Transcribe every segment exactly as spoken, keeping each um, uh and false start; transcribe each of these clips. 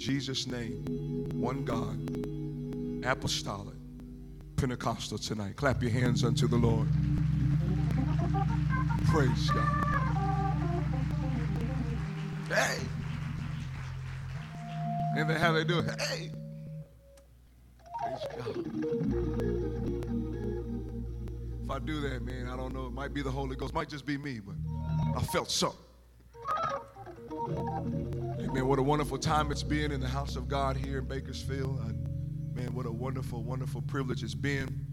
Jesus' name, one God, apostolic, Pentecostal tonight. Clap your hands unto the Lord. Praise God. Hey! And then how they do it? Hey! Praise God. If I do that, man, I don't know. It might be the Holy Ghost. It might just be me, but I felt so. Amen. What a wonderful time it's been in the house of God here in Bakersfield. I, man, what a wonderful, wonderful privilege it's been.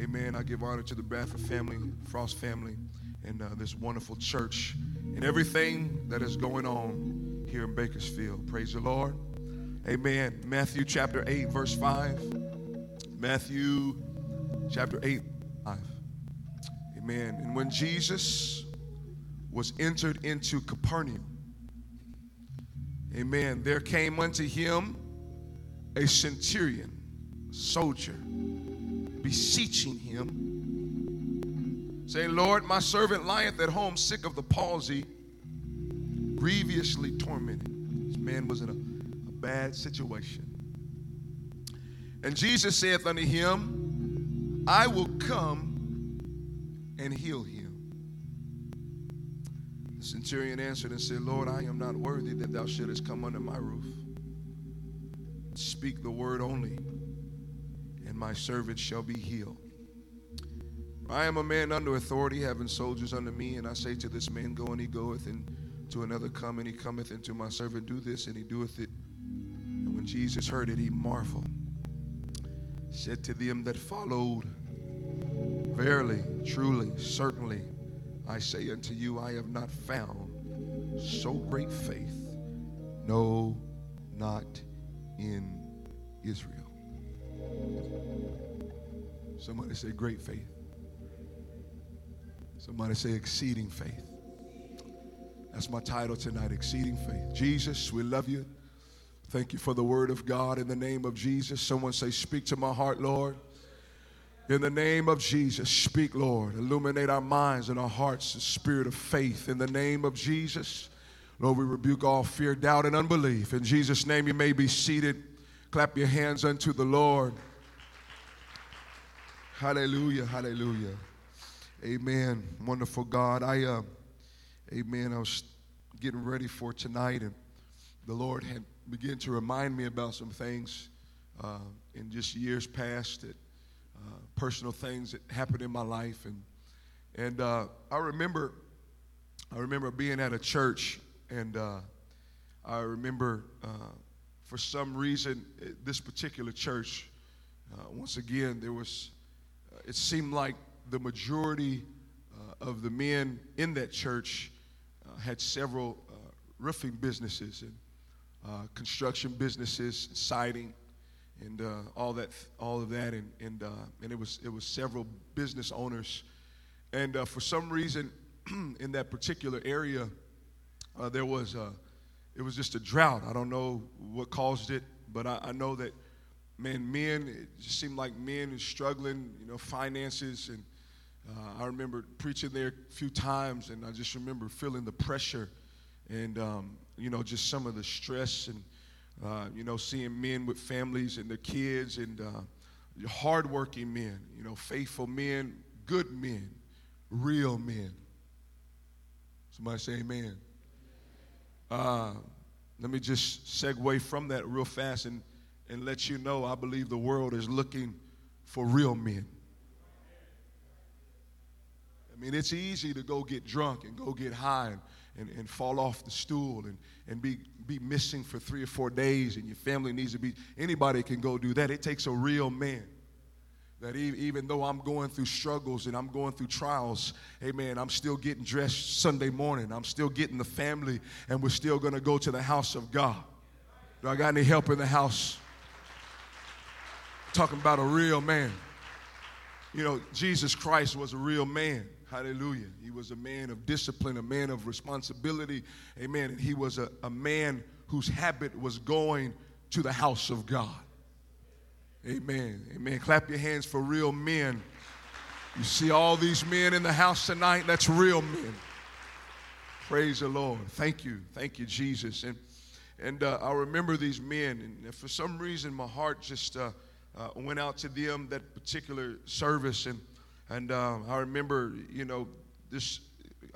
Amen. I give honor to the Bradford family, Frost family, and uh, this wonderful church and everything that is going on here in Bakersfield. Praise the Lord. Amen. Matthew chapter eight, verse five. Matthew chapter eight, five. Amen. And when Jesus was entered into Capernaum, amen, there came unto him a centurion, soldier, beseeching him, saying, Lord, my servant lieth at home, sick of the palsy, grievously tormented. This man was in a, a bad situation. And Jesus saith unto him, I will come and heal him. The centurion answered and said, Lord, I am not worthy that thou shouldest come under my roof. Speak the word only, and my servant shall be healed. I am a man under authority, having soldiers under me, and I say to this man, go, and he goeth, and to another, come, and he cometh, and to my servant, do this, and he doeth it. And when Jesus heard it, he marveled, said to them that followed, verily, truly, certainly, I say unto you, I have not found so great faith, no, not in Israel. Somebody say great faith. Somebody say exceeding faith. That's my title tonight, exceeding faith. Jesus, we love you. Thank you for the word of God in the name of Jesus. Someone say, speak to my heart, Lord. In the name of Jesus, speak, Lord. Illuminate our minds and our hearts, the spirit of faith. In the name of Jesus, Lord, we rebuke all fear, doubt, and unbelief. In Jesus' name, you may be seated. Clap your hands unto the Lord. Hallelujah, hallelujah. Amen. Wonderful God. I, uh, amen, I was getting ready for tonight, and the Lord had begun to remind me about some things uh, in just years past, that, uh, personal things that happened in my life. And, and uh, I remember, I remember being at a church. And uh, I remember, uh, for some reason, at this particular church, uh, once again, there was, uh, it seemed like the majority uh, of the men in that church uh, had several uh, roofing businesses and uh, construction businesses, siding, and uh, all that, all of that, and and uh, and it was it was several business owners, and uh, for some reason, in that particular area. Uh, there was a, it was just a drought. I don't know what caused it, but I, I know that, man, men, it just seemed like men is struggling, you know, finances. And uh, I remember preaching there a few times, and I just remember feeling the pressure and, um, you know, just some of the stress and, uh, you know, seeing men with families and their kids and uh, hardworking men, you know, faithful men, good men, real men. Somebody say amen. Uh, let me just segue from that real fast and, and let you know I believe the world is looking for real men. I mean, it's easy to go get drunk and go get high and, and, and fall off the stool and, and be, be missing for three or four days, and your family needs to be, anybody can go do that. It takes a real man. That even though I'm going through struggles and I'm going through trials, amen, I'm still getting dressed Sunday morning. I'm still getting the family, and we're still going to go to the house of God. Do I got any help in the house? Talking about a real man. You know, Jesus Christ was a real man. Hallelujah. He was a man of discipline, a man of responsibility. Amen. And he was a, a man whose habit was going to the house of God. Amen. Amen. Clap your hands for real men. You see all these men in the house tonight, that's real men. Praise the Lord. Thank you. Thank you, Jesus. And And uh, I remember these men, and for some reason my heart just uh, uh, went out to them that particular service. And and uh, I remember, you know, this,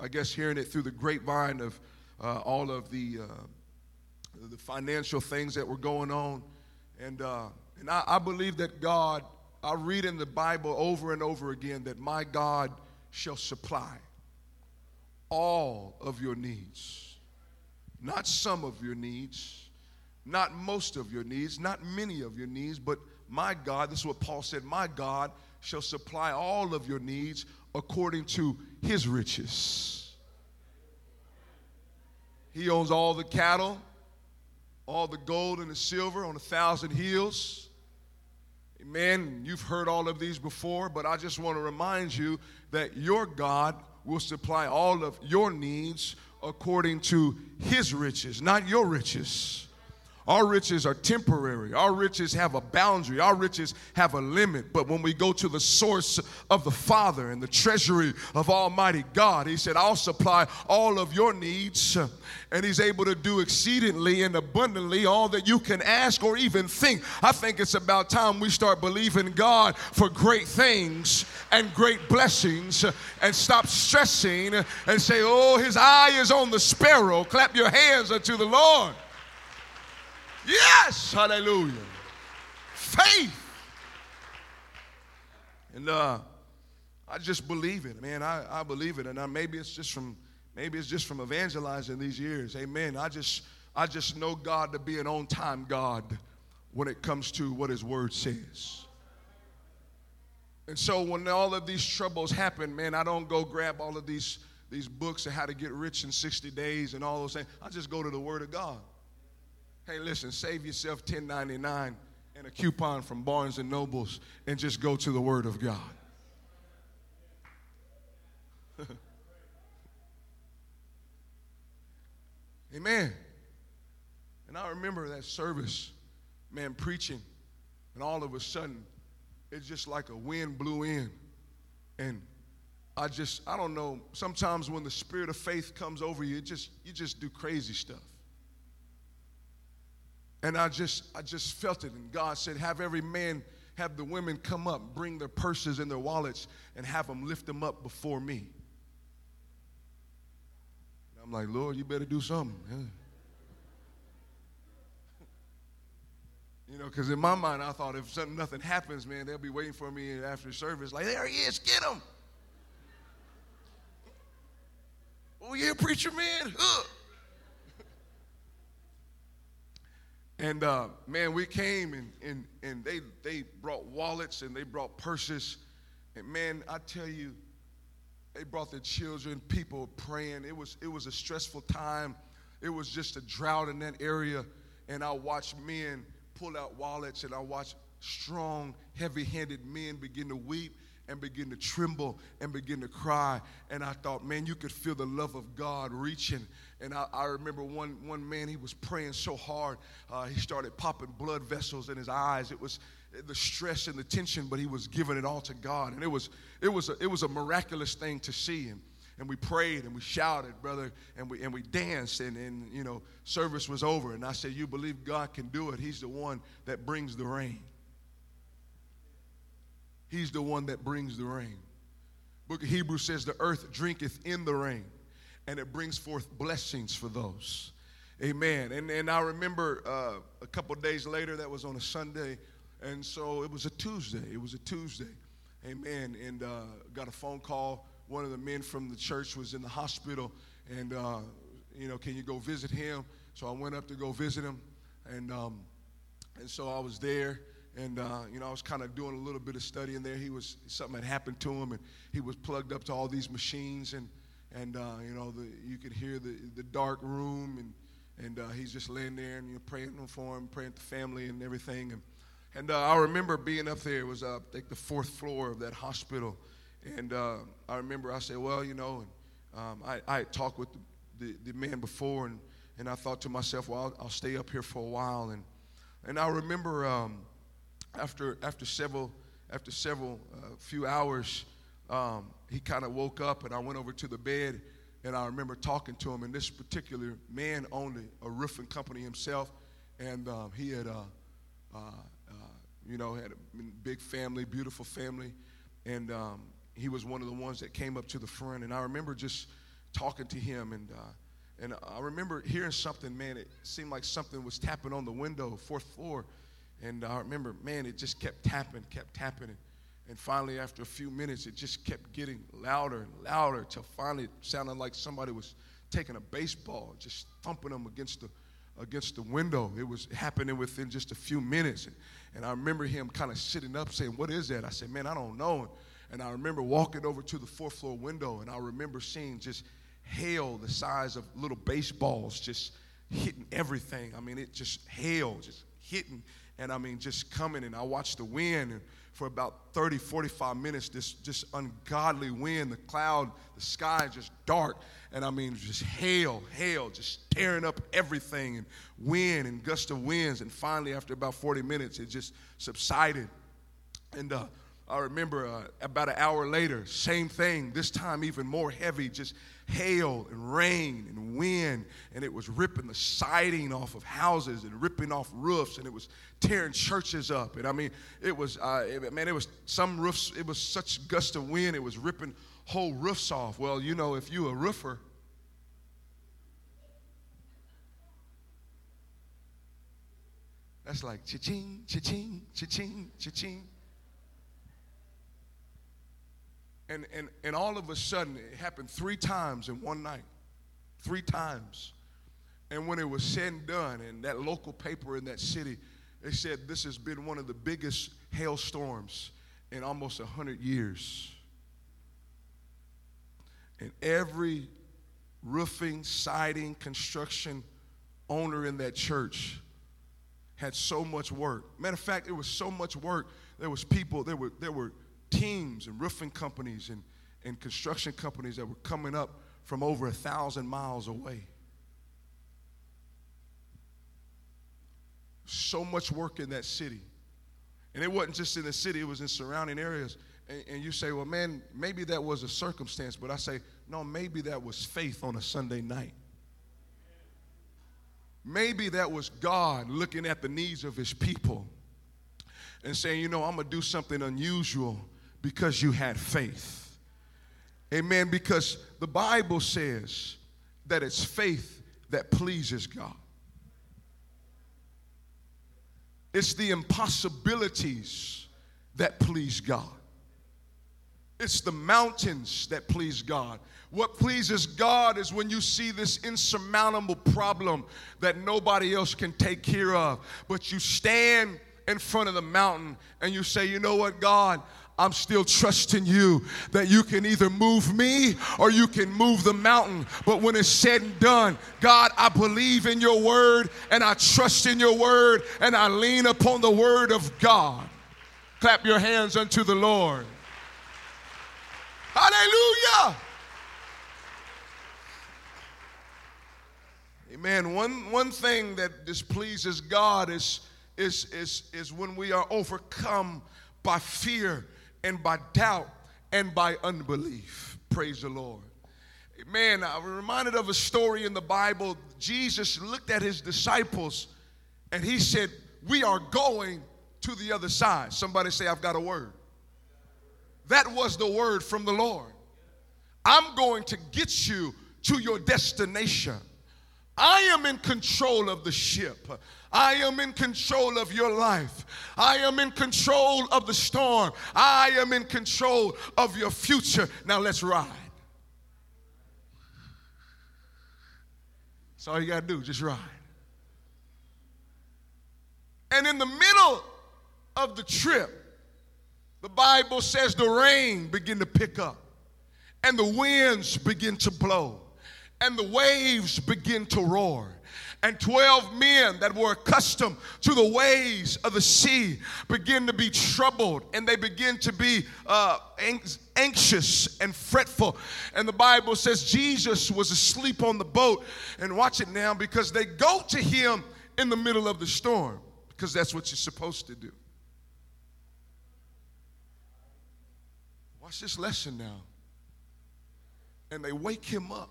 I guess, hearing it through the grapevine of uh, all of the uh, the financial things that were going on. And uh, and I, I believe that God, I read in the Bible over and over again that my God shall supply all of your needs. Not some of your needs, not most of your needs, not many of your needs, but my God, this is what Paul said, my God shall supply all of your needs according to his riches. He owns all the cattle, all the gold and the silver on a thousand hills. Amen. You've heard all of these before, but I just want to remind you that your God will supply all of your needs according to his riches, not your riches. Our riches are temporary. Our riches have a boundary. Our riches have a limit. But when we go to the source of the Father and the treasury of Almighty God, he said, I'll supply all of your needs. And he's able to do exceedingly and abundantly all that you can ask or even think. I think it's about time we start believing God for great things and great blessings and stop stressing and say, oh, his eye is on the sparrow. Clap your hands unto the Lord. Yes, hallelujah. Faith. And uh, I just believe it, man. I, I believe it. And I, maybe it's just from maybe it's just from evangelizing these years. Amen. I just I just know God to be an on-time God when it comes to what his word says. And so when all of these troubles happen, man, I don't go grab all of these these books of how to get rich in sixty days and all those things. I just go to the word of God. Hey, listen, save yourself ten ninety-nine and a coupon from Barnes and Nobles and just go to the Word of God. Amen. And I remember that service, man, preaching, and all of a sudden, it's just like a wind blew in. And I just, I don't know, sometimes when the spirit of faith comes over you, it just you just do crazy stuff. And I just I just felt it. And God said, have every man, have the women come up, bring their purses and their wallets, and have them lift them up before me. And I'm like, Lord, you better do something. Yeah. You know, because in my mind, I thought if something, nothing happens, man, they'll be waiting for me after service. Like, there he is, get him. Oh, yeah, preacher, man. Ugh. And, uh, man, we came, and and, and they, they brought wallets, and they brought purses. And, man, I tell you, they brought their children, people praying. It was, it was a stressful time. It was just a drought in that area. And I watched men pull out wallets, and I watched strong, heavy-handed men begin to weep and begin to tremble and begin to cry. And I thought, man, you could feel the love of God reaching. And I, I remember one one man, he was praying so hard, uh, he started popping blood vessels in his eyes. It was the stress and the tension, but he was giving it all to God. And it was it was a, it was a miraculous thing to see him. And we prayed and we shouted, brother, and we and we danced, and, and you know, service was over. And I said, you believe God can do it? He's the one that brings the rain. He's the one that brings the rain. Book of Hebrews says the earth drinketh in the rain, and it brings forth blessings for those. Amen. And and I remember uh, a couple of days later, that was on a Sunday, and so it was a Tuesday. It was a Tuesday. Amen. And uh, got a phone call. One of the men from the church was in the hospital, and, uh, you know, can you go visit him? So I went up to go visit him, and um, and so I was there. And, uh, you know, I was kind of doing a little bit of studying there. He was, something had happened to him, and he was plugged up to all these machines. And, and uh, you know, the, you could hear the, the dark room, and, and uh, he's just laying there, and you're know, praying for him, praying for the family and everything. And, and uh, I remember being up there. It was, uh, like, the fourth floor of that hospital. And uh, I remember I said, well, you know, and um, I, I had talked with the, the, the man before, and, and I thought to myself, well, I'll, I'll stay up here for a while. And, and I remember... Um, After after several after several uh, few hours, um, he kind of woke up, and I went over to the bed, And I remember talking to him, and this particular man owned a roofing company himself, and um, he had, uh, uh, uh, you know, had a big family, beautiful family, and um, he was one of the ones that came up to the front. And I remember just talking to him, and uh, and I remember hearing something, man. It seemed like something was tapping on the window, fourth floor, and I remember, man, it just kept tapping, kept tapping, and, And finally, after a few minutes, it just kept getting louder and louder till finally it sounded like somebody was taking a baseball, just thumping them against the against the window. It was happening within just a few minutes. And, and I remember him kind of sitting up saying, "What is that?" I said, "Man, I don't know." And, and I remember walking over to the fourth floor window, and I remember seeing just hail the size of little baseballs just hitting everything. I mean, it just hail, just hitting. And I mean, just coming, and I watched the wind, and for about thirty, forty-five minutes, this just ungodly wind, the cloud, the sky just dark, and I mean, just hail, hail, just tearing up everything, and wind, and gust of winds, and finally, after about forty minutes, it just subsided. And uh, I remember uh, about an hour later, same thing, this time even more heavy, just hail and rain and wind, and it was ripping the siding off of houses and ripping off roofs, and it was tearing churches up. And I mean, it was, uh, it, man, it was some roofs, it was such gust of wind, it was ripping whole roofs off. Well, you know, if you a roofer, that's like cha-ching, cha-ching, cha-ching, cha-ching. And, and and all of a sudden, it happened three times in one night, three times. And when it was said and done, and that local paper in that city, they said this has been one of the biggest hailstorms in almost one hundred years. And every roofing, siding, construction owner in that church had so much work. Matter of fact, it was so much work. There was people, there were there were. teams and roofing companies and, and construction companies that were coming up from over a thousand miles away. So much work in that city. And it wasn't just in the city, it was in surrounding areas. And, and you say, well, man, maybe that was a circumstance. But I say, no, maybe that was faith on a Sunday night. Maybe that was God looking at the needs of his people and saying, you know, I'm going to do something unusual because you had faith. Amen, because the Bible says that it's faith that pleases God. It's the impossibilities that please God. It's the mountains that please God. What pleases God is when you see this insurmountable problem that nobody else can take care of, but you stand in front of the mountain and you say, you know what, God, I'm still trusting you that you can either move me or you can move the mountain. But when it's said and done, God, I believe in your word and I trust in your word and I lean upon the word of God. Clap your hands unto the Lord. Hallelujah. Amen. One, one thing that displeases God is Is, is, is when we are overcome by fear and by doubt and by unbelief. Praise the Lord. Man, I'm reminded of a story in the Bible. Jesus looked at his disciples and he said, we are going to the other side. Somebody say, I've got a word. That was the word from the Lord. I'm going to get you to your destination. I am in control of the ship. I am in control of your life. I am in control of the storm. I am in control of your future. Now let's ride. That's all you got to do, just ride. And in the middle of the trip, the Bible says the rain began to pick up and the winds begin to blow. And the waves begin to roar. And twelve men that were accustomed to the waves of the sea begin to be troubled. And they begin to be uh, anxious and fretful. And the Bible says Jesus was asleep on the boat. And watch it now, because they go to him in the middle of the storm. Because that's what you're supposed to do. Watch this lesson now. And they wake him up.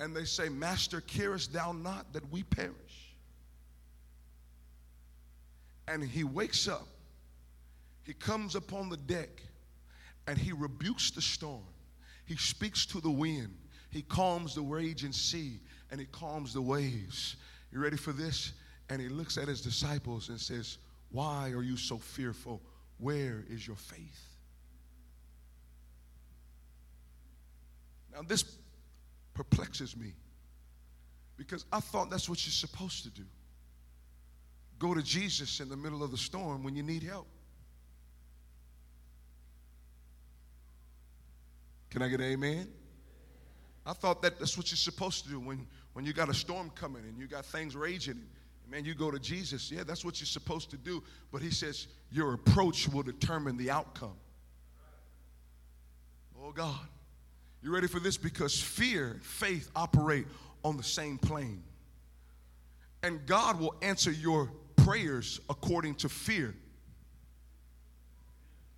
and they say, Master, carest thou not that we perish? And he wakes up, he comes upon the deck, and he rebukes the storm. He speaks to the wind. He calms the raging sea, and he calms the waves. You ready for this? And he looks at his disciples and says, why are you so fearful? Where is your faith? Now, this perplexes me because I thought that's what you're supposed to do. Go to Jesus in the middle of the storm when you need help. Can I get an amen? I thought that that's what you're supposed to do when, when you got a storm coming and you got things raging. And, man, you go to Jesus. Yeah, that's what you're supposed to do. But he says your approach will determine the outcome. Oh, God. You ready for this? Because fear and faith operate on the same plane. And God will answer your prayers according to fear.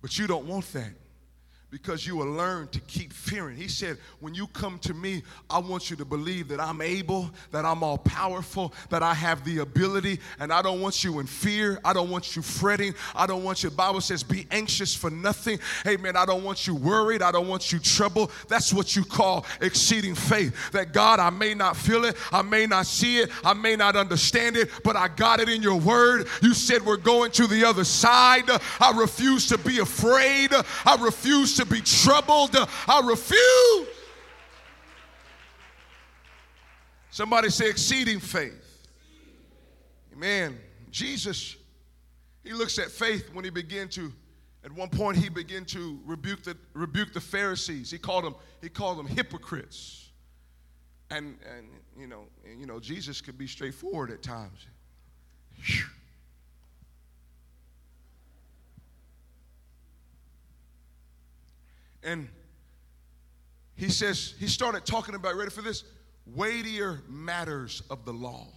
But you don't want that, because you will learn to keep fearing. He said, when you come to me, I want you to believe that I'm able, that I'm all powerful, that I have the ability, and I don't want you in fear. I don't want you fretting. I don't want you, the Bible says, be anxious for nothing. Amen. I don't want you worried. I don't want you troubled. That's what you call exceeding faith. That God, I may not feel it. I may not see it. I may not understand it, but I got it in your word. You said we're going to the other side. I refuse to be afraid. I refuse to to be troubled. I refuse. Somebody say exceeding faith. Amen. Jesus, he looks at faith when he began to, at one point he began to rebuke the rebuke the Pharisees. He called them, he called them hypocrites. And and you know, and, you know, Jesus could be straightforward at times. Whew. And he says, he started talking about, ready for this, weightier matters of the law.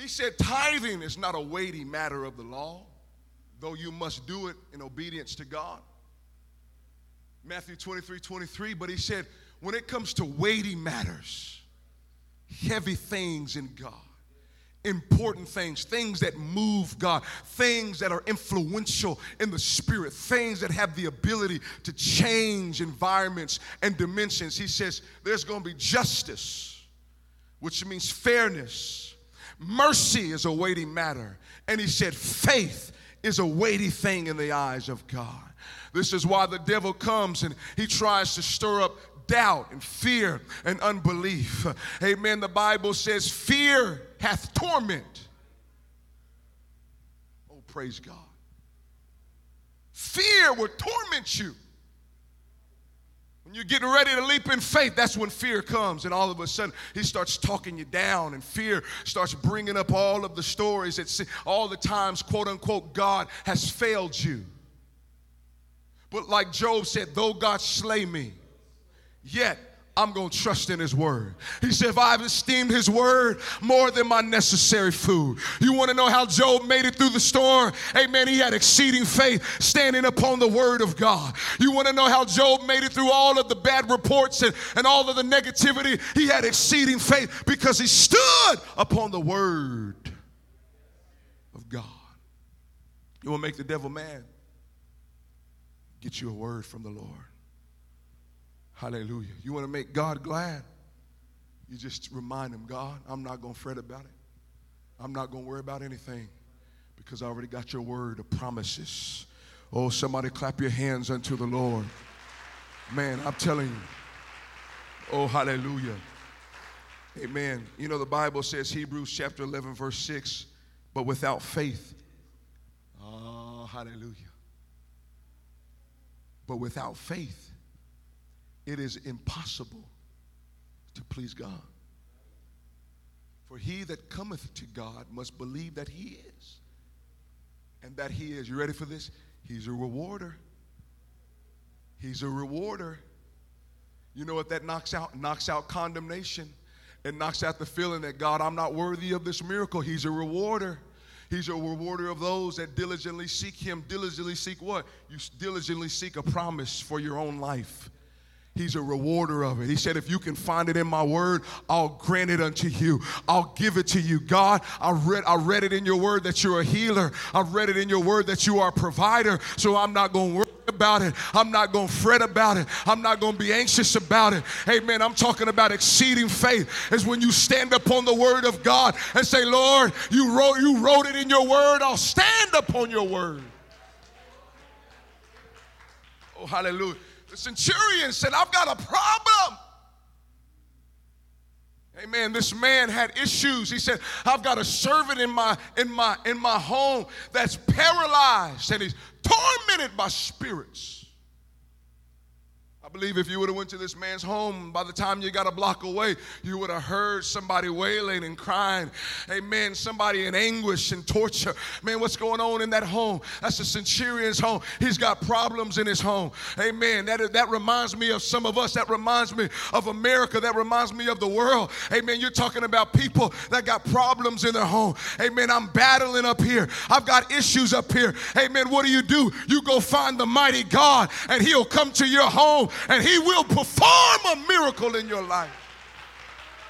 He said, tithing is not a weighty matter of the law, though you must do it in obedience to God. Matthew twenty-three, twenty-three, but he said, when it comes to weighty matters, heavy things in God, important things, things that move God, things that are influential in the spirit, things that have the ability to change environments and dimensions. He says there's going to be justice, which means fairness. Mercy is a weighty matter. And he said faith is a weighty thing in the eyes of God. This is why the devil comes and he tries to stir up doubt and fear and unbelief. Amen. The Bible says fear hath torment. Oh, praise God. Fear will torment you. When you're getting ready to leap in faith, that's when fear comes, and all of a sudden he starts talking you down, and fear starts bringing up all of the stories, it's all the times, quote unquote, God has failed you. But like Job said, though God slay me, yet I'm going to trust in his word. He said, if I've esteemed his word more than my necessary food. You want to know how Job made it through the storm? Amen. He had exceeding faith standing upon the word of God. You want to know how Job made it through all of the bad reports and, and all of the negativity? He had exceeding faith because he stood upon the word of God. You want to make the devil mad? Get you a word from the Lord. Hallelujah. You want to make God glad? You just remind him, God, I'm not going to fret about it. I'm not going to worry about anything because I already got your word of promises. Oh, somebody clap your hands unto the Lord. Man, I'm telling you. Oh, hallelujah. Amen. You know, the Bible says, Hebrews chapter eleven, verse six, but without faith. Oh, hallelujah. But without faith, it is impossible to please God. For he that cometh to God must believe that he is. And that he is. You ready for this? He's a rewarder. He's a rewarder. You know what that knocks out? Knocks out condemnation. It knocks out the feeling that, God, I'm not worthy of this miracle. He's a rewarder. He's a rewarder of those that diligently seek him. Diligently seek what? You diligently seek a promise for your own life. He's a rewarder of it. He said, if you can find it in my word, I'll grant it unto you. I'll give it to you. God, I read, I read it in your word that you're a healer. I've read it in your word that you are a provider. So I'm not going to worry about it. I'm not going to fret about it. I'm not going to be anxious about it. Amen. I'm talking about exceeding faith. It's when you stand upon the word of God and say, Lord, you wrote, you wrote it in your word. I'll stand upon your word. Oh, hallelujah. The centurion said, I've got a problem. Amen. This man had issues. He said, I've got a servant in my, in my, in my home that's paralyzed and he's tormented by spirits. I believe if you would have went to this man's home, by the time you got a block away, you would have heard somebody wailing and crying. Amen. Somebody in anguish and torture. Man, what's going on in that home? That's a centurion's home. He's got problems in his home. Amen. That, that reminds me of some of us. That reminds me of America. That reminds me of the world. Amen. You're talking about people that got problems in their home. Amen. I'm battling up here. I've got issues up here. Amen. What do you do? You go find the mighty God and he'll come to your home. And he will perform a miracle in your life.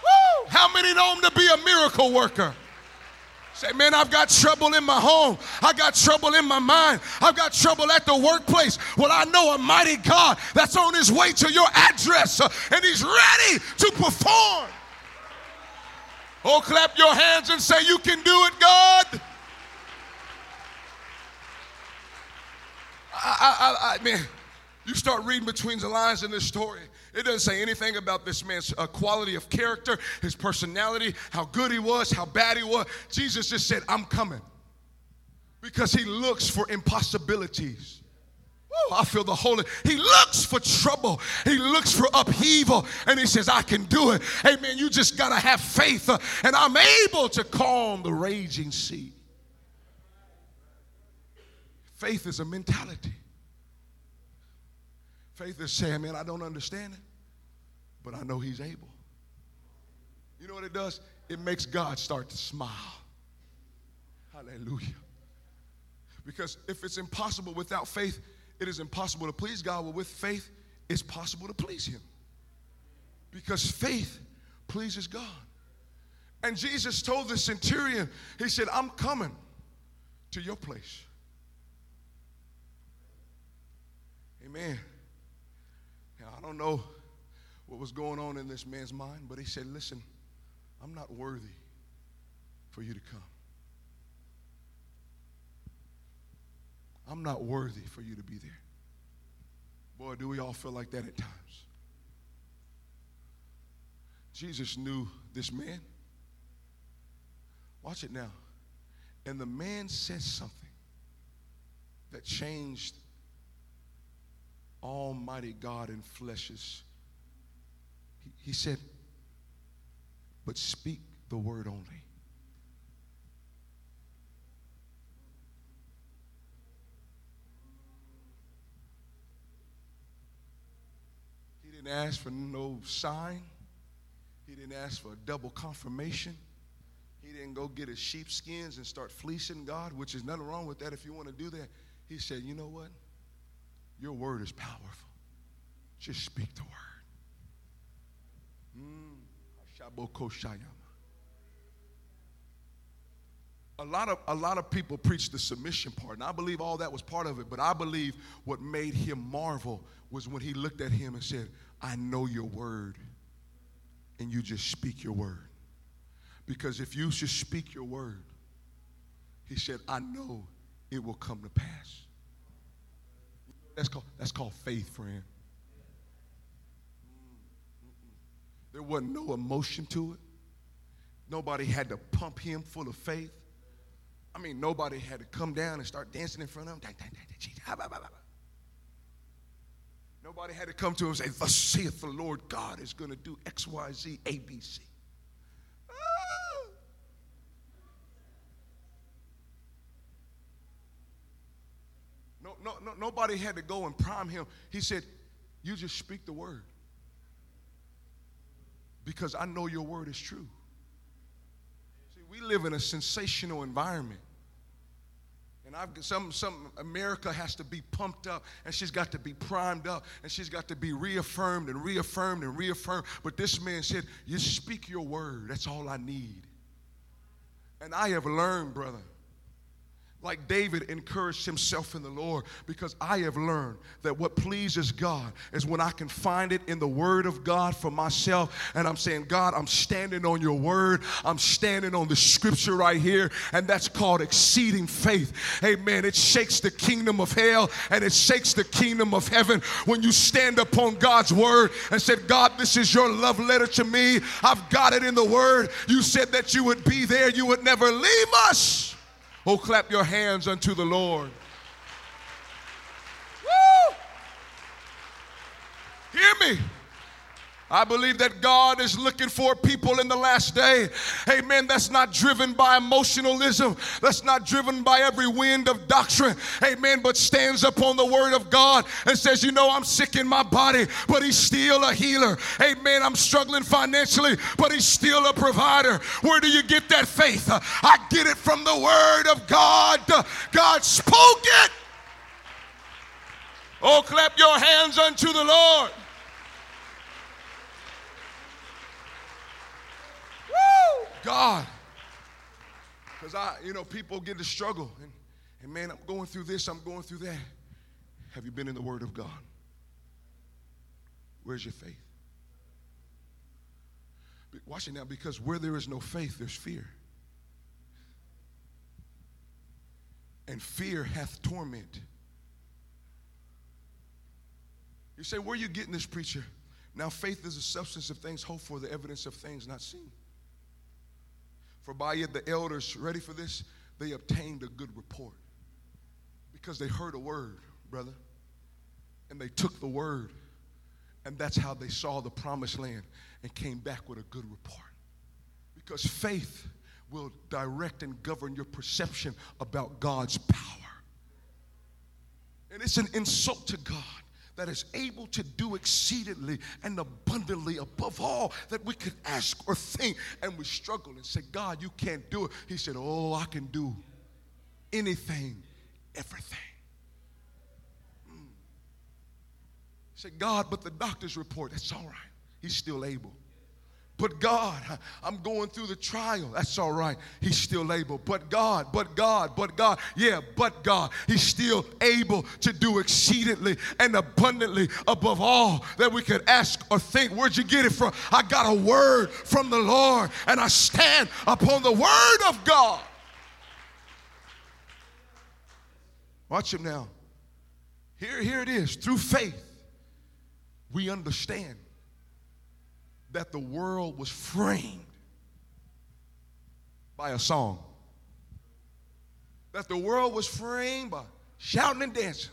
Woo! How many know him to be a miracle worker? Say, man, I've got trouble in my home. I got trouble in my mind. I've got trouble at the workplace. Well, I know a mighty God that's on his way to your address, and he's ready to perform. Oh, clap your hands and say, you can do it, God. I, I, I, man. You start reading between the lines in this story. It doesn't say anything about this man's uh, quality of character, his personality, how good he was, how bad he was. Jesus just said, I'm coming. Because he looks for impossibilities. Woo, I feel the Holy. He looks for trouble. He looks for upheaval. And he says, I can do it. Amen. You just got to have faith. Uh, and I'm able to calm the raging sea. Faith is a mentality. Faith is saying, man, I don't understand it, but I know he's able. You know what it does? It makes God start to smile. Hallelujah. Because if it's impossible without faith, it is impossible to please God. Well, with faith, it's possible to please him. Because faith pleases God. And Jesus told the centurion, he said, I'm coming to your place. Amen. I don't know what was going on in this man's mind, but he said, listen, I'm not worthy for you to come. I'm not worthy for you to be there. Boy, do we all feel like that at times. Jesus knew this man. Watch it now. And the man said something that changed Almighty God in flesh's. He, he said, but speak the word only. He didn't ask for no sign. He didn't ask for a double confirmation. He didn't go get his sheepskins and start fleecing God, which is nothing wrong with that if you want to do that. He said, you know what? Your word is powerful. Just speak the word. Mm. A lot of a lot of people preach the submission part, and I believe all that was part of it, but I believe what made him marvel was when he looked at him and said, I know your word, and you just speak your word. Because if you just speak your word, he said, I know it will come to pass. That's called, that's called faith, friend. There wasn't no emotion to it. Nobody had to pump him full of faith. I mean, nobody had to come down and start dancing in front of him. Nobody had to come to him and say, thus saith the Lord God is going to do X, Y, Z, A, B, C. Ah. No, no, no, nobody had to go and prime him. He said, you just speak the word. Because I know your word is true. See, we live in a sensational environment. And I've some some America has to be pumped up, and she's got to be primed up, and she's got to be reaffirmed and reaffirmed and reaffirmed. But this man said, "You speak your word. That's all I need." And I have learned, brother, like David encouraged himself in the Lord, because I have learned that what pleases God is when I can find it in the word of God for myself. And I'm saying, God, I'm standing on your word. I'm standing on the scripture right here. And that's called exceeding faith. Amen. It shakes the kingdom of hell and it shakes the kingdom of heaven when you stand upon God's word and said, God, this is your love letter to me. I've got it in the word. You said that you would be there. You would never leave us. Oh, clap your hands unto the Lord. Woo! Hear me. I believe that God is looking for people in the last day. Amen. That's not driven by emotionalism. That's not driven by every wind of doctrine. Amen. But stands upon the word of God and says, you know, I'm sick in my body, but he's still a healer. Amen. I'm struggling financially, but he's still a provider. Where do you get that faith? I get it from the word of God. God spoke it. Oh, clap your hands unto the Lord. God, because I, you know, people get to struggle, and, and man, I'm going through this, I'm going through that. Have you been in the word of God? Where's your faith? Watch it now, because where there is no faith, there's fear. And fear hath torment. You say, where are you getting this, preacher? Now faith is the substance of things hoped for, the evidence of things not seen. For by it the elders, ready for this, they obtained a good report, because they heard a word, brother, and they took the word, and that's how they saw the promised land and came back with a good report. Because faith will direct and govern your perception about God's power. And it's an insult to God that is able to do exceedingly and abundantly above all that we could ask or think, and we struggle and say, God, you can't do it. He said, oh, I can do anything, everything. Mm. He said, God, but the doctor's report, that's all right. He's still able. But God, I'm going through the trial. That's all right. He's still able. But God, but God, but God. Yeah, but God. He's still able to do exceedingly and abundantly above all that we could ask or think. Where'd you get it from? I got a word from the Lord, and I stand upon the word of God. Watch him now. Here, here it is. Through faith, we understand that the world was framed by a song. That the world was framed by shouting and dancing.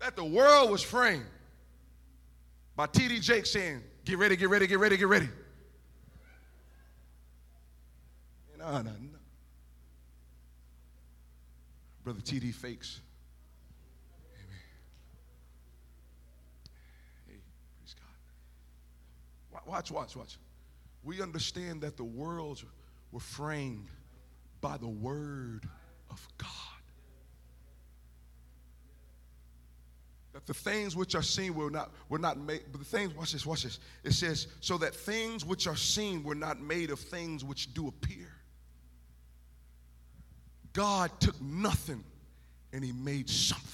That the world was framed by T D Jakes saying, get ready, get ready, get ready, get ready. No, no, no. Brother T D fakes. Watch, watch, watch. We understand that the worlds were framed by the word of God. That the things which are seen were not were not made, but the things, watch this, watch this. It says, so that things which are seen were not made of things which do appear. God took nothing and he made something.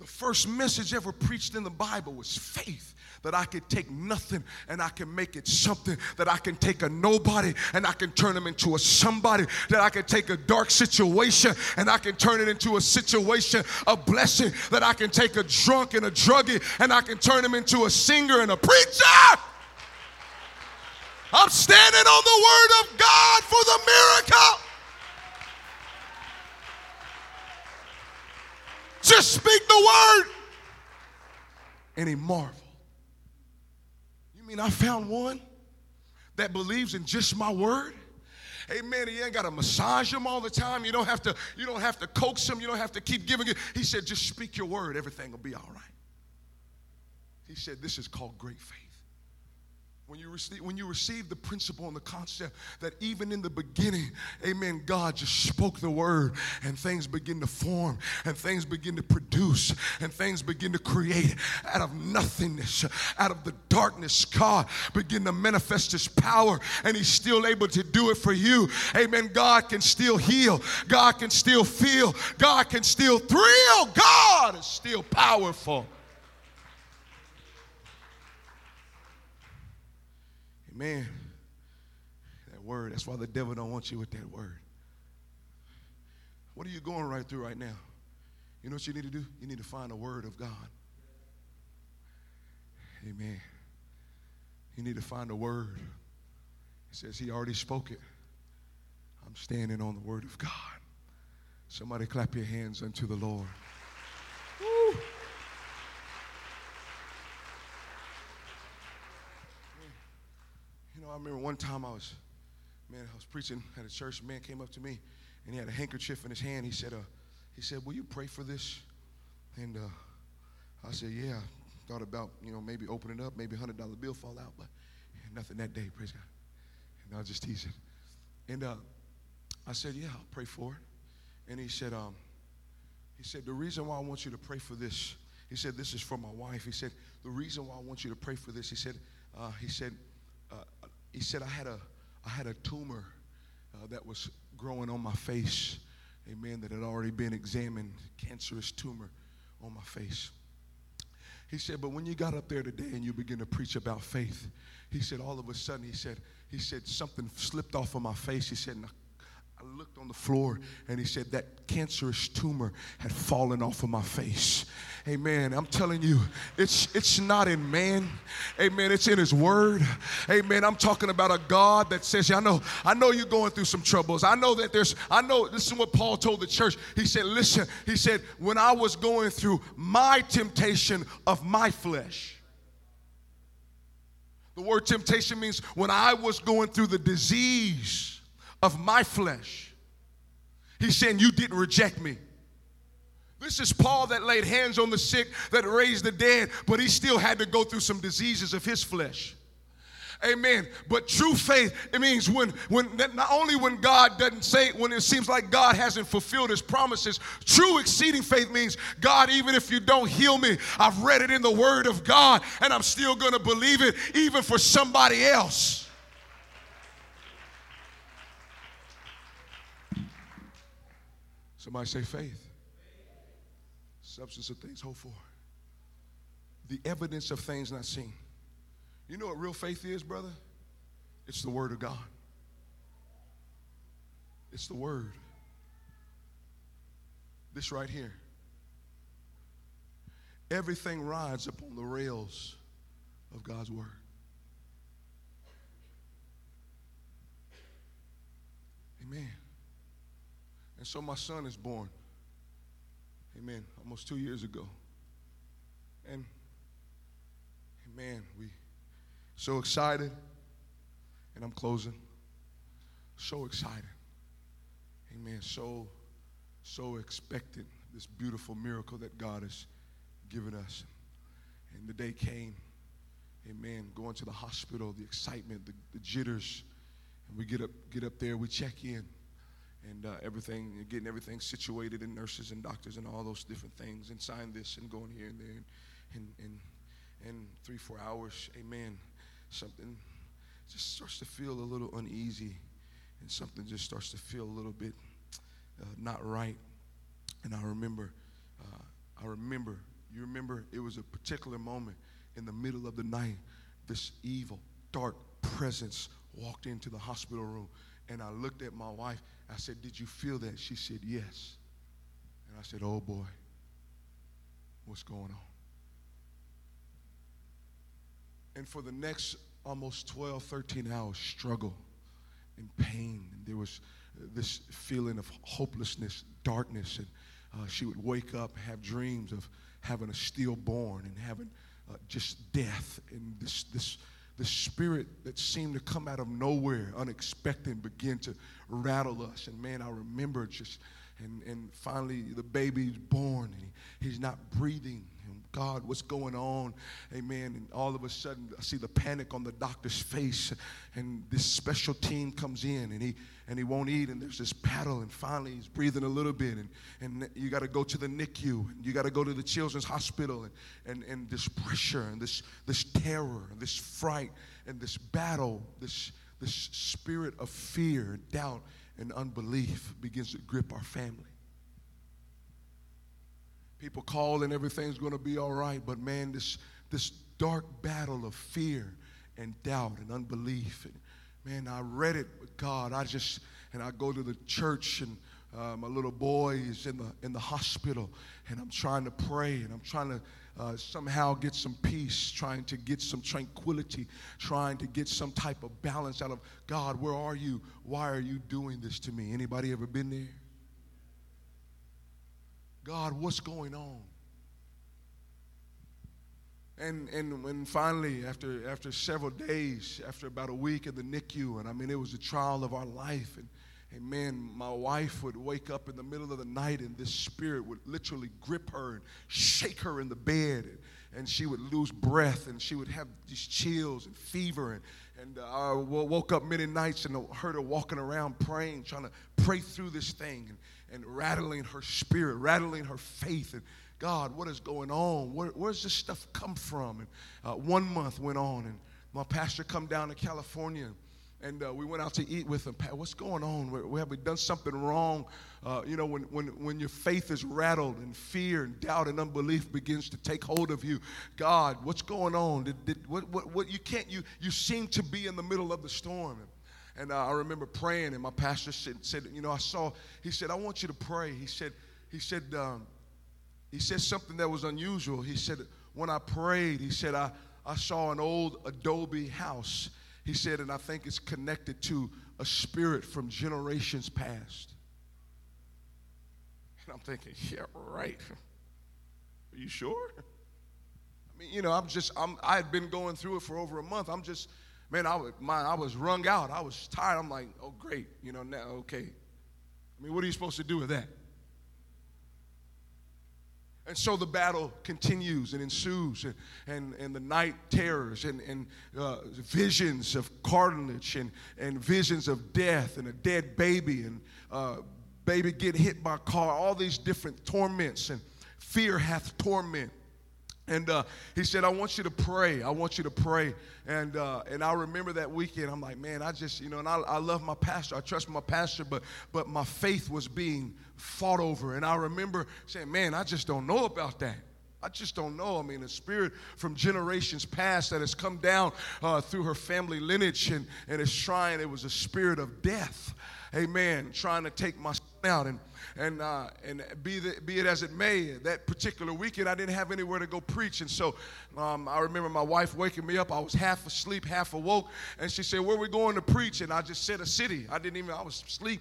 The first message ever preached in the Bible was faith, that I could take nothing and I can make it something, that I can take a nobody and I can turn him into a somebody, that I can take a dark situation and I can turn it into a situation of blessing, that I can take a drunk and a druggie and I can turn him into a singer and a preacher. I'm standing on the word of God for the miracle. Just speak the word. And he marveled. You mean I found one that believes in just my word? Amen. He ain't got to massage him all the time. You don't have to, you don't have to coax him. You don't have to keep giving it. He said, just speak your word. Everything will be all right. He said, this is called great faith. When you receive, when you receive the principle and the concept that even in the beginning, amen, God just spoke the word and things begin to form and things begin to produce and things begin to create out of nothingness, out of the darkness, God begin to manifest his power, and he's still able to do it for you. Amen. God can still heal. God can still feel. God can still thrill. God is still powerful. Man, that word, that's why the devil don't want you with that word. What are you going right through right now? You know what you need to do? You need to find the word of God. Amen. You need to find the word. It says he already spoke it. I'm standing on the word of God. Somebody clap your hands unto the Lord. Woo! I remember one time I was, man, I was preaching at a church. A man came up to me, and he had a handkerchief in his hand. He said, uh, he said, will you pray for this? And uh, I said, yeah. I thought about, you know, maybe open it up, maybe a one hundred dollar bill fall out, but nothing that day, praise God. And I was just teasing. And uh, I said, yeah, I'll pray for it. And he said, um, he said, the reason why I want you to pray for this, he said, this is for my wife. He said, the reason why I want you to pray for this, he said, uh, he said, uh, He said, I had a, I had a tumor uh, that was growing on my face, amen, that had already been examined, cancerous tumor on my face. He said, but when you got up there today and you begin to preach about faith, he said, all of a sudden, he said, he said, something slipped off of my face. He said, and I, I looked on the floor, and he said, that cancerous tumor had fallen off of my face. Amen. I'm telling you, it's it's not in man. Amen. It's in his word. Amen. I'm talking about a God that says, I know, I know you're going through some troubles. I know that there's, I know, this is what Paul told the church. He said, listen, he said, when I was going through my temptation of my flesh. The word temptation means when I was going through the disease of my flesh. He's saying, you didn't reject me. This is Paul that laid hands on the sick, that raised the dead, but he still had to go through some diseases of his flesh. Amen. But true faith, it means when, when not only when God doesn't say, when it seems like God hasn't fulfilled his promises, true exceeding faith means, God, even if you don't heal me, I've read it in the word of God, and I'm still going to believe it, even for somebody else. Somebody say faith. Substance of things hoped for. The evidence of things not seen. You know what real faith is, brother? It's the word of God. It's the word. This right here. Everything rides upon the rails of God's word. Amen. And so my son is born. Amen. Almost two years ago. And, man, we so excited. And I'm closing. So excited. Amen. So, so expectant. This beautiful miracle that God has given us. And the day came. Amen. Going to the hospital, the excitement, the, the jitters. And we get up, get up there. We check in. And uh, everything, getting everything situated, and nurses and doctors and all those different things, and sign this and going here and there, and and and, and three, four hours, amen. Something just starts to feel a little uneasy, and something just starts to feel a little bit uh, not right. And I remember, uh, I remember, you remember, it was a particular moment in the middle of the night. This evil, dark presence walked into the hospital room. And I looked at my wife. I said, did you feel that? She said, yes. And I said, oh, boy, what's going on? And for the next almost twelve, thirteen hours, struggle and pain. And there was this feeling of hopelessness, darkness. And uh, she would wake up, have dreams of having a stillborn and having uh, just death and this this. The spirit that seemed to come out of nowhere, unexpected, began to rattle us. And, man, I remember just, and, and finally the baby's born, and he, he's not breathing. And God, what's going on? Amen. And all of a sudden, I see the panic on the doctor's face, and this special team comes in, and he and he won't eat, and there's this paddle, and finally he's breathing a little bit, and, and you got to go to the N I C U, and you got to go to the children's hospital, and, and, and this pressure, and this this terror, and this fright, and this battle, this this spirit of fear, doubt, and unbelief begins to grip our family. People call and everything's going to be all right, but man, this this dark battle of fear and doubt and unbelief. And man, I read it with God. I just, and I go to the church, and uh, my little boy is in the in the hospital, and I'm trying to pray, and I'm trying to uh, somehow get some peace, trying to get some tranquility, trying to get some type of balance out of God. Where are you? Why are you doing this to me? Anybody ever been there? God, what's going on? And and when finally, after after several days, after about a week in the N I C U, and I mean, it was a trial of our life. And, and man, my wife would wake up in the middle of the night, and this spirit would literally grip her and shake her in the bed. And, and she would lose breath, and she would have these chills and fever. And, and I woke up many nights and heard her walking around praying, trying to pray through this thing. And, and rattling her spirit, rattling her faith. And God, what is going on? Where, where's this stuff come from? And uh, one month went on, and my pastor come down to California, and uh, we went out to eat with him. Pat, what's going on? Where, where have we done something wrong? Uh, you know, when, when, when your faith is rattled and fear and doubt and unbelief begins to take hold of you, God, what's going on? Did, did, what, what, what, you can't, you, you seem to be in the middle of the storm. And, And uh, I remember praying, and my pastor said, said, you know, I saw, he said, I want you to pray. He said, he said, um, he said something that was unusual. He said, when I prayed, he said, I, I saw an old adobe house. He said, and I think it's connected to a spirit from generations past. And I'm thinking, yeah, right. Are you sure? I mean, you know, I'm just, I'm, I had been going through it for over a month. I'm just, Man, I was, my, I was wrung out. I was tired. I'm like, oh, great. You know, now, okay. I mean, what are you supposed to do with that? And so the battle continues and ensues, and, and, and the night terrors and, and uh, visions of carnage and, and visions of death and a dead baby and uh, baby get hit by a car, all these different torments, and fear hath torment. And uh, he said, I want you to pray. I want you to pray. And uh, and I remember that weekend. I'm like, man, I just, you know, and I, I love my pastor. I trust my pastor, but but my faith was being fought over. And I remember saying, man, I just don't know about that. I just don't know. I mean, a spirit from generations past that has come down uh, through her family lineage, and, and it's trying. It was a spirit of death. Amen. Trying to take my out, and and uh, and be the, be it as it may, that particular weekend I didn't have anywhere to go preach, and so um, I remember my wife waking me up. I was half asleep, half awoke, and she said, "Where are we going to preach?" And I just said a city. I didn't even. I was asleep.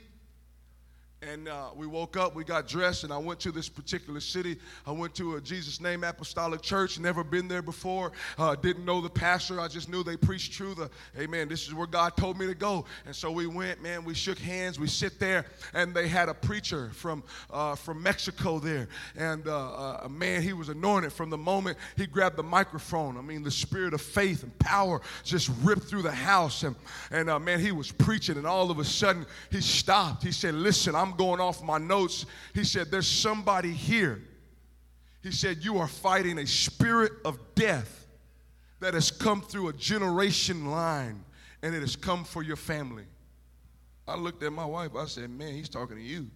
And uh, we woke up, we got dressed, and I went to this particular city. I went to a Jesus Name Apostolic Church, never been there before, uh, didn't know the pastor. I just knew they preached truth. Uh, amen, this is where God told me to go. And so we went, man, we shook hands, we sit there, and they had a preacher from uh, from Mexico there. And uh, uh, man, he was anointed from the moment he grabbed the microphone. I mean, the spirit of faith and power just ripped through the house. And, and uh, man, he was preaching, and all of a sudden, he stopped. He said, listen, I'm I'm going off my notes. He said, there's somebody here. He said, you are fighting a spirit of death that has come through a generation line, and it has come for your family. I looked at my wife. I said, man, he's talking to you.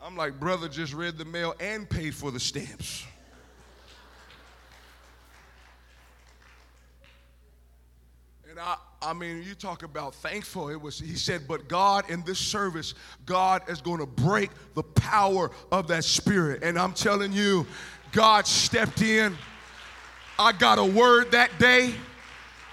I'm like, brother just read the mail and paid for the stamps. And I, I mean, you talk about thankful. It was. He said, but God, in this service, God is going to break the power of that spirit. And I'm telling you, God stepped in. I got a word that day.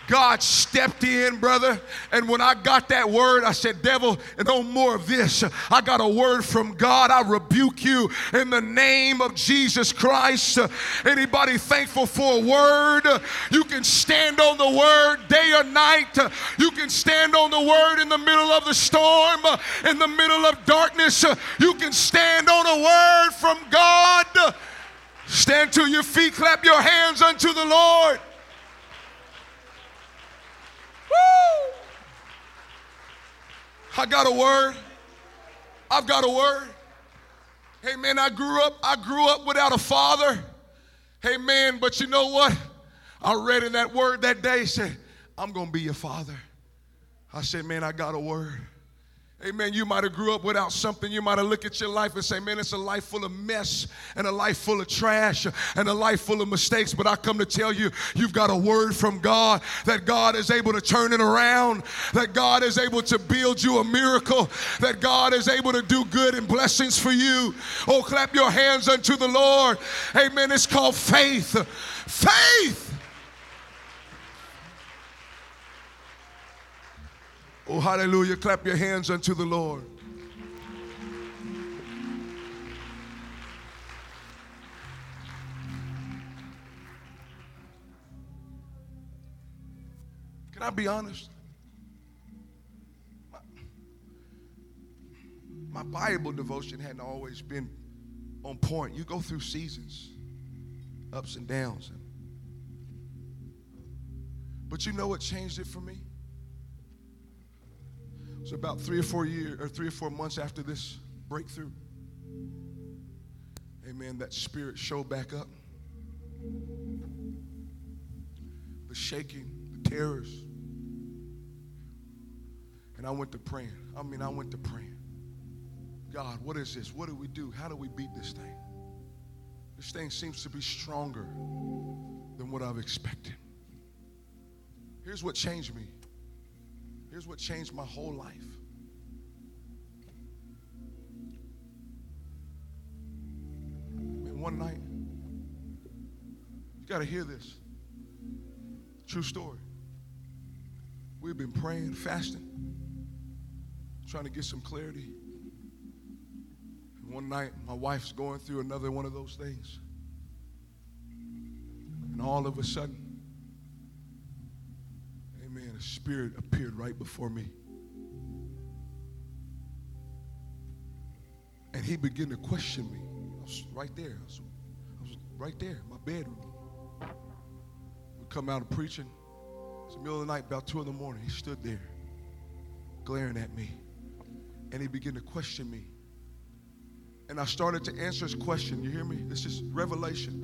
God stepped in, brother. And when I got that word, I said, devil, no more of this. I got a word from God. I rebuke you in the name of Jesus Christ. Anybody thankful for a word? You can stand on the word day or night. You can stand on the word in the middle of the storm, in the middle of darkness. You can stand on a word from God. Stand to your feet, clap your hands unto the Lord. Woo! I got a word. I've got a word. Hey man, I grew up, I grew up without a father. Hey man, but you know what? I read in that word that day, said, I'm gonna be your father. I said, man, I got a word. Amen. You might have grew up without something. You might have looked at your life and say, man, it's a life full of mess and a life full of trash and a life full of mistakes. But I come to tell you, you've got a word from God, that God is able to turn it around, that God is able to build you a miracle, that God is able to do good and blessings for you. Oh, clap your hands unto the Lord. Amen. It's called faith. Faith. Oh, hallelujah. Clap your hands unto the Lord. Can I be honest? My, my Bible devotion hadn't always been on point. You go through seasons, ups and downs. But you know what changed it for me? It was about three or four years, or three or four months after this breakthrough. Amen. That spirit showed back up. The shaking, the terrors. And I went to praying. I mean, I went to praying. God, what is this? What do we do? How do we beat this thing? This thing seems to be stronger than what I've expected. Here's what changed me. Here's what changed my whole life. And one night, you got to hear this. True story. We've been praying, fasting, trying to get some clarity. And one night, my wife's going through another one of those things. And all of a sudden, the spirit appeared right before me. And he began to question me. I was right there. I was, I was right there in my bedroom. We come out of preaching. It was the middle of the night, about two in the morning. He stood there, glaring at me. And he began to question me. And I started to answer his question. You hear me? This is revelation.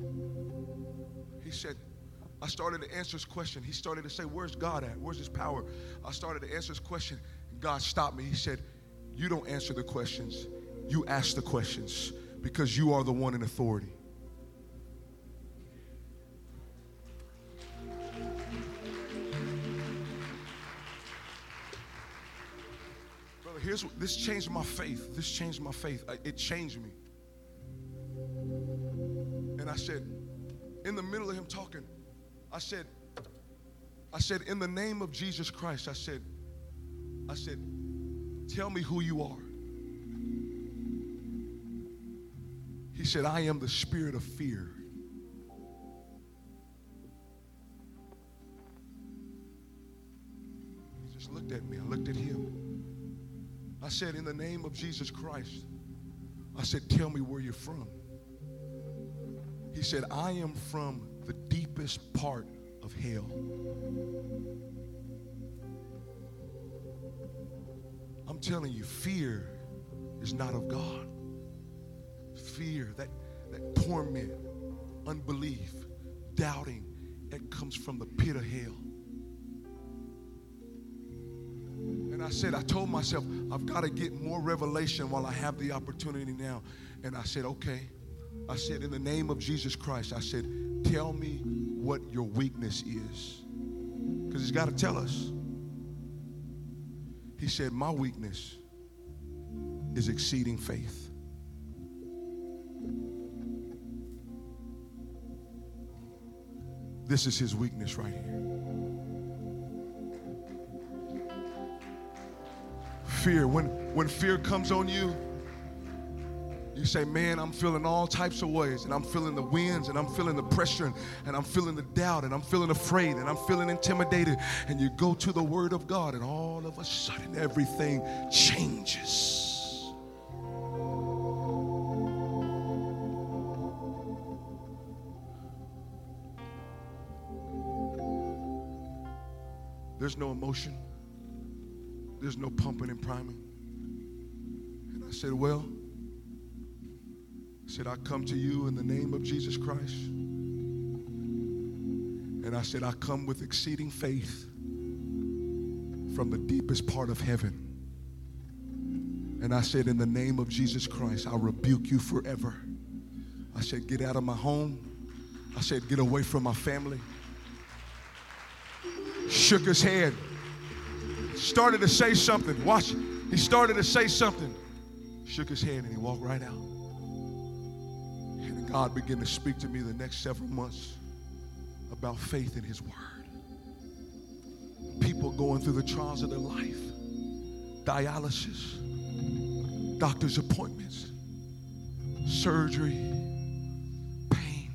He said, I started to answer his question. He started to say, where's God at? Where's his power? I started to answer his question. God stopped me. He said, you don't answer the questions. You ask the questions because you are the one in authority. Brother, here's what, this changed my faith. This changed my faith. It changed me. And I said, in the middle of him talking, I said, I said, in the name of Jesus Christ, I said, I said, tell me who you are. He said, I am the spirit of fear. He just looked at me. I looked at him. I said, in the name of Jesus Christ, I said, tell me where you're from. He said, I am from the deepest part of hell. I'm telling you, fear is not of God. Fear, that, that torment, unbelief, doubting, that comes from the pit of hell. And I said, I told myself, I've got to get more revelation while I have the opportunity now. And I said, okay. I said, in the name of Jesus Christ, I said, tell me what your weakness is. Because he's got to tell us. He said, my weakness is exceeding faith. This is his weakness right here. fear. When, when fear comes on you, you say, man, I'm feeling all types of ways, and I'm feeling the winds, and I'm feeling the pressure, and, and I'm feeling the doubt, and I'm feeling afraid, and I'm feeling intimidated. And you go to the Word of God, and all of a sudden, everything changes. There's no emotion. There's no pumping and priming. And I said, well, I said, I come to you in the name of Jesus Christ. And I said, I come with exceeding faith from the deepest part of heaven. And I said, in the name of Jesus Christ, I rebuke you forever. I said, get out of my home. I said, get away from my family. Shook his head. Started to say something. Watch it. He started to say something. Shook his head and he walked right out. God began to speak to me the next several months about faith in His Word. People going through the trials of their life, dialysis, doctor's appointments, surgery, pain,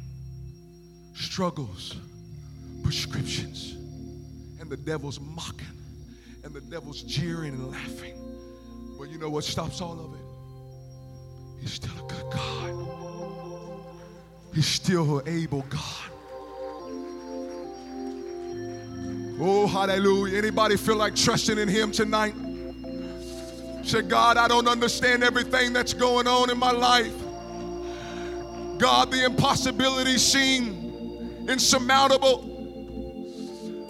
struggles, prescriptions, and the devil's mocking, and the devil's jeering and laughing. But you know what stops all of it? He's still a good God. He's still an able God. Oh, hallelujah. Anybody feel like trusting in Him tonight? Say, God, I don't understand everything that's going on in my life. God, the impossibilities seem insurmountable.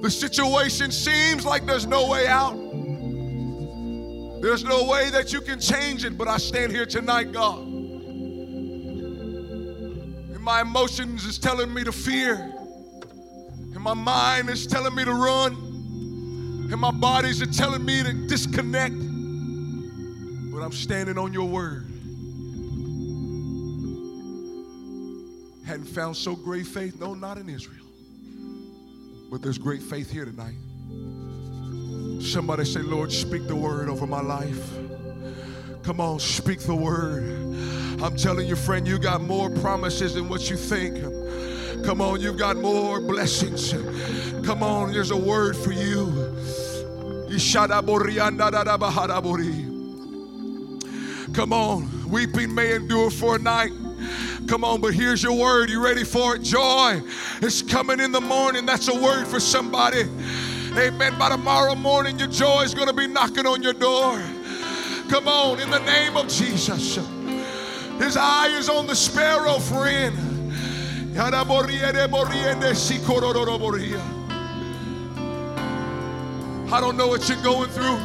The situation seems like there's no way out. There's no way that you can change it, but I stand here tonight, God. My emotions is telling me to fear, and my mind is telling me to run, and my bodies are telling me to disconnect, but I'm standing on your word. Hadn't found so great faith, no, not in Israel, but there's great faith here tonight. Somebody say, Lord, speak the word over my life. Come on, speak the word. I'm telling you, friend, you got more promises than what you think. Come on, you've got more blessings. Come on, there's a word for you. Come on, weeping may endure for a night. Come on, but here's your word. You ready for it? Joy is coming in the morning. That's a word for somebody. Amen. By tomorrow morning, your joy is going to be knocking on your door. Come on, in the name of Jesus. His eye is on the sparrow, friend. I don't know what you're going through.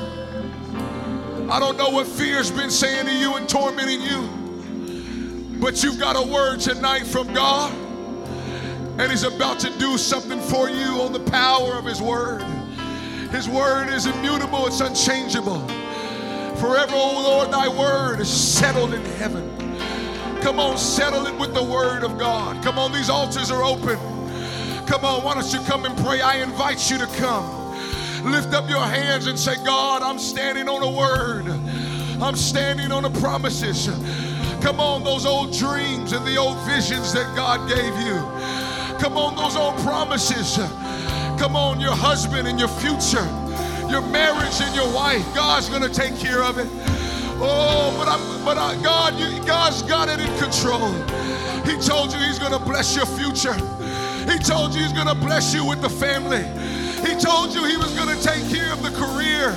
I don't know what fear's been saying to you and tormenting you. But you've got a word tonight from God. And He's about to do something for you on the power of His word. His word is immutable. It's unchangeable. Forever, O Lord, thy word is settled in heaven. Come on, settle it with the word of God. Come on, these altars are open. Come on, why don't you come and pray? I invite you to come. Lift up your hands and say, God, I'm standing on a word. I'm standing on the promises. Come on, those old dreams and the old visions that God gave you. Come on, those old promises. Come on, your husband and your future. Your marriage and your wife, God's going to take care of it. Oh, but I'm, but I, God, you, God's got it in control. He told you He's going to bless your future. He told you He's going to bless you with the family. He told you He was going to take care of the career.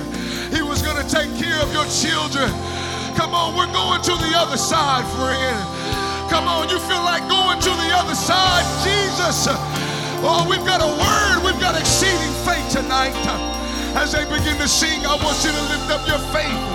He was going to take care of your children. Come on, we're going to the other side, friend. Come on, you feel like going to the other side, Jesus. Oh, we've got a word. We've got exceeding faith tonight. As they begin to sing, I want you to lift up your faith.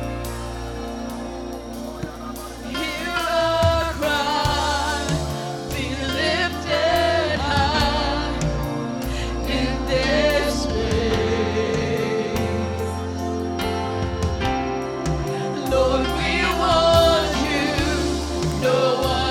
Hear our cry, be lifted high in this place. Lord, no one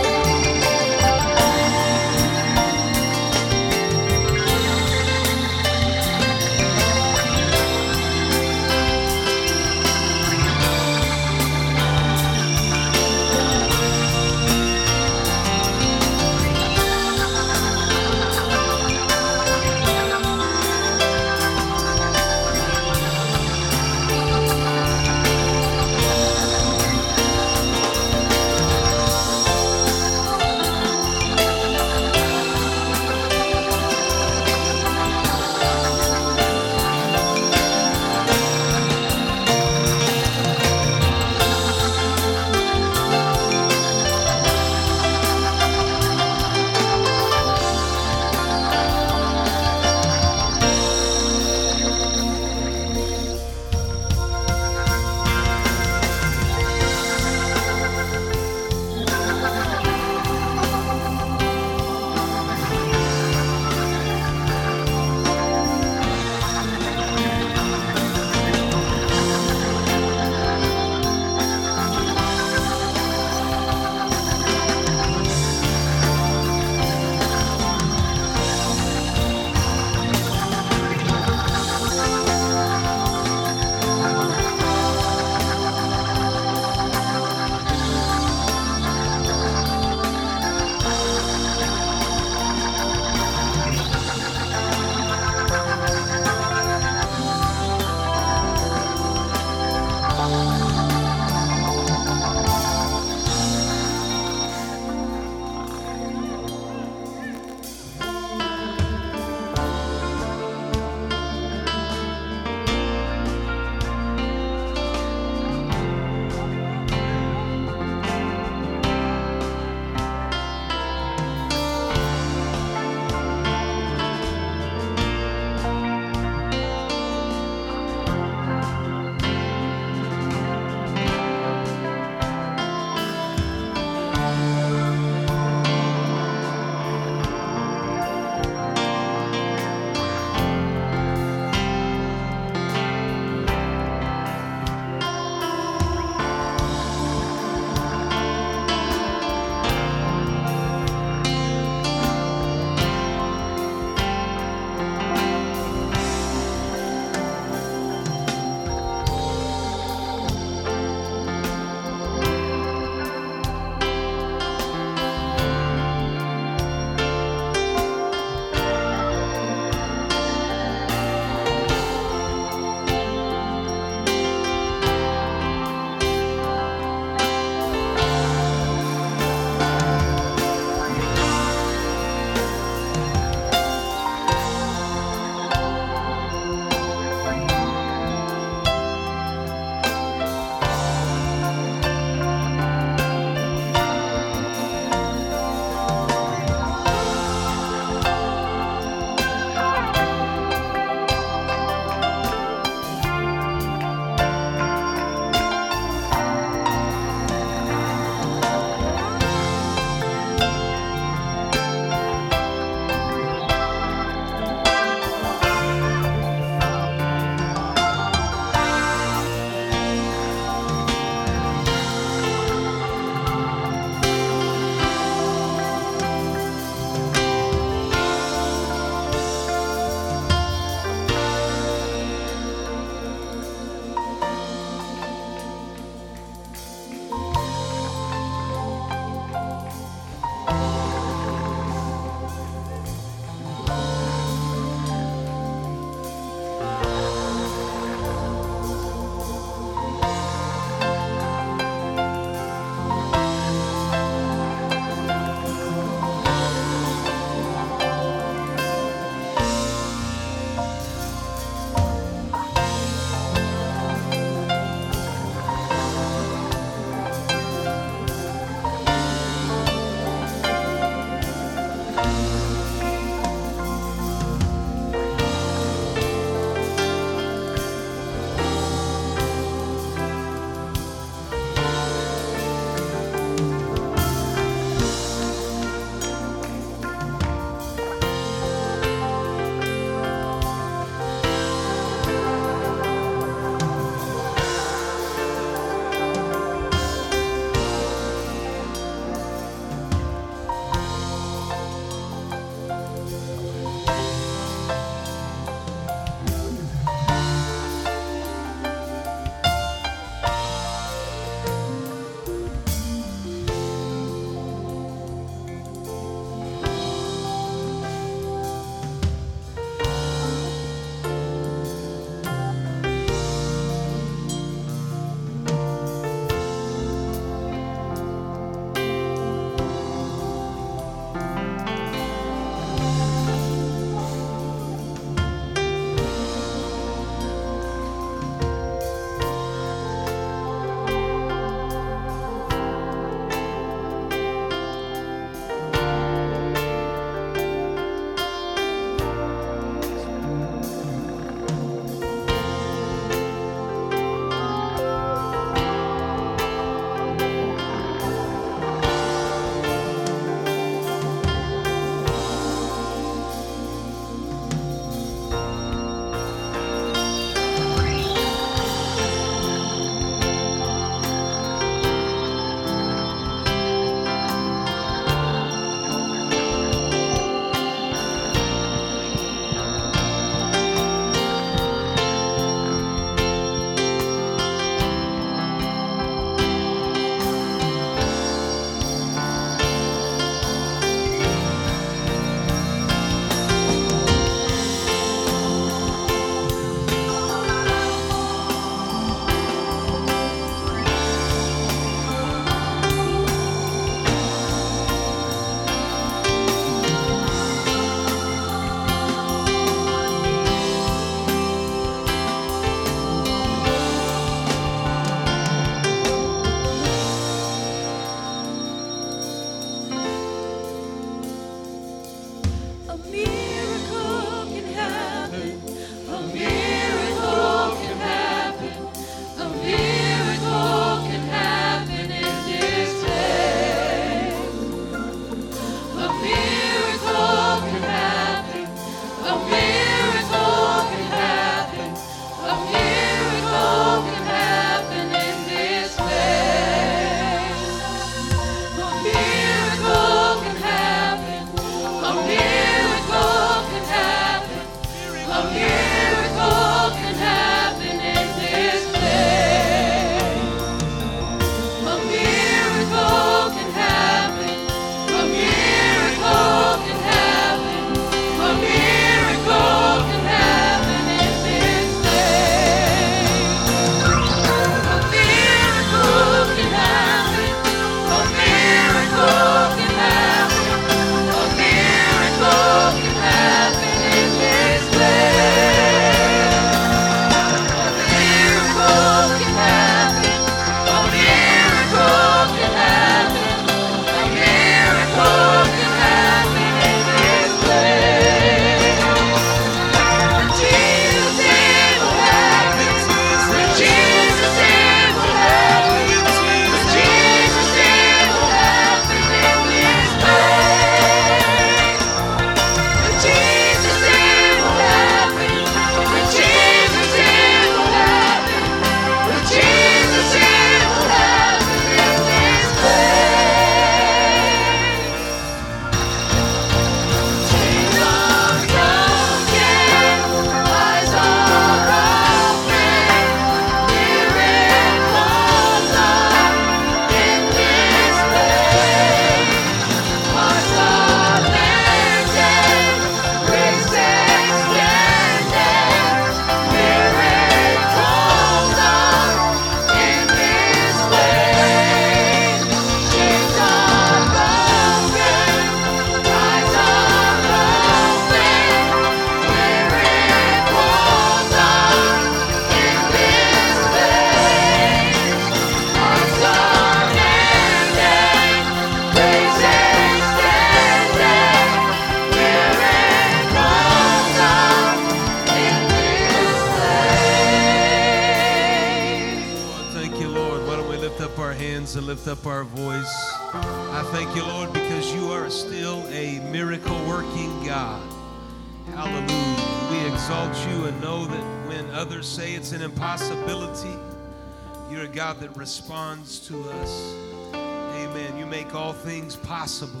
Responds to us. Amen. You make all things possible.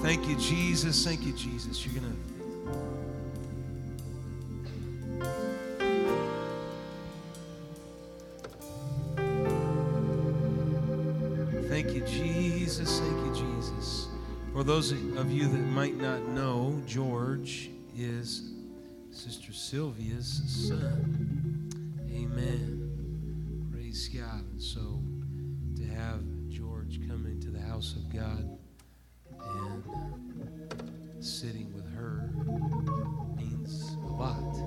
Thank you, Jesus. Thank you, Jesus. You're going to Thank you, Jesus. Thank you, Jesus. For those of you that might not know, George is Sister Sylvia's son. Amen. God. And so to have George come into the house of God and sitting with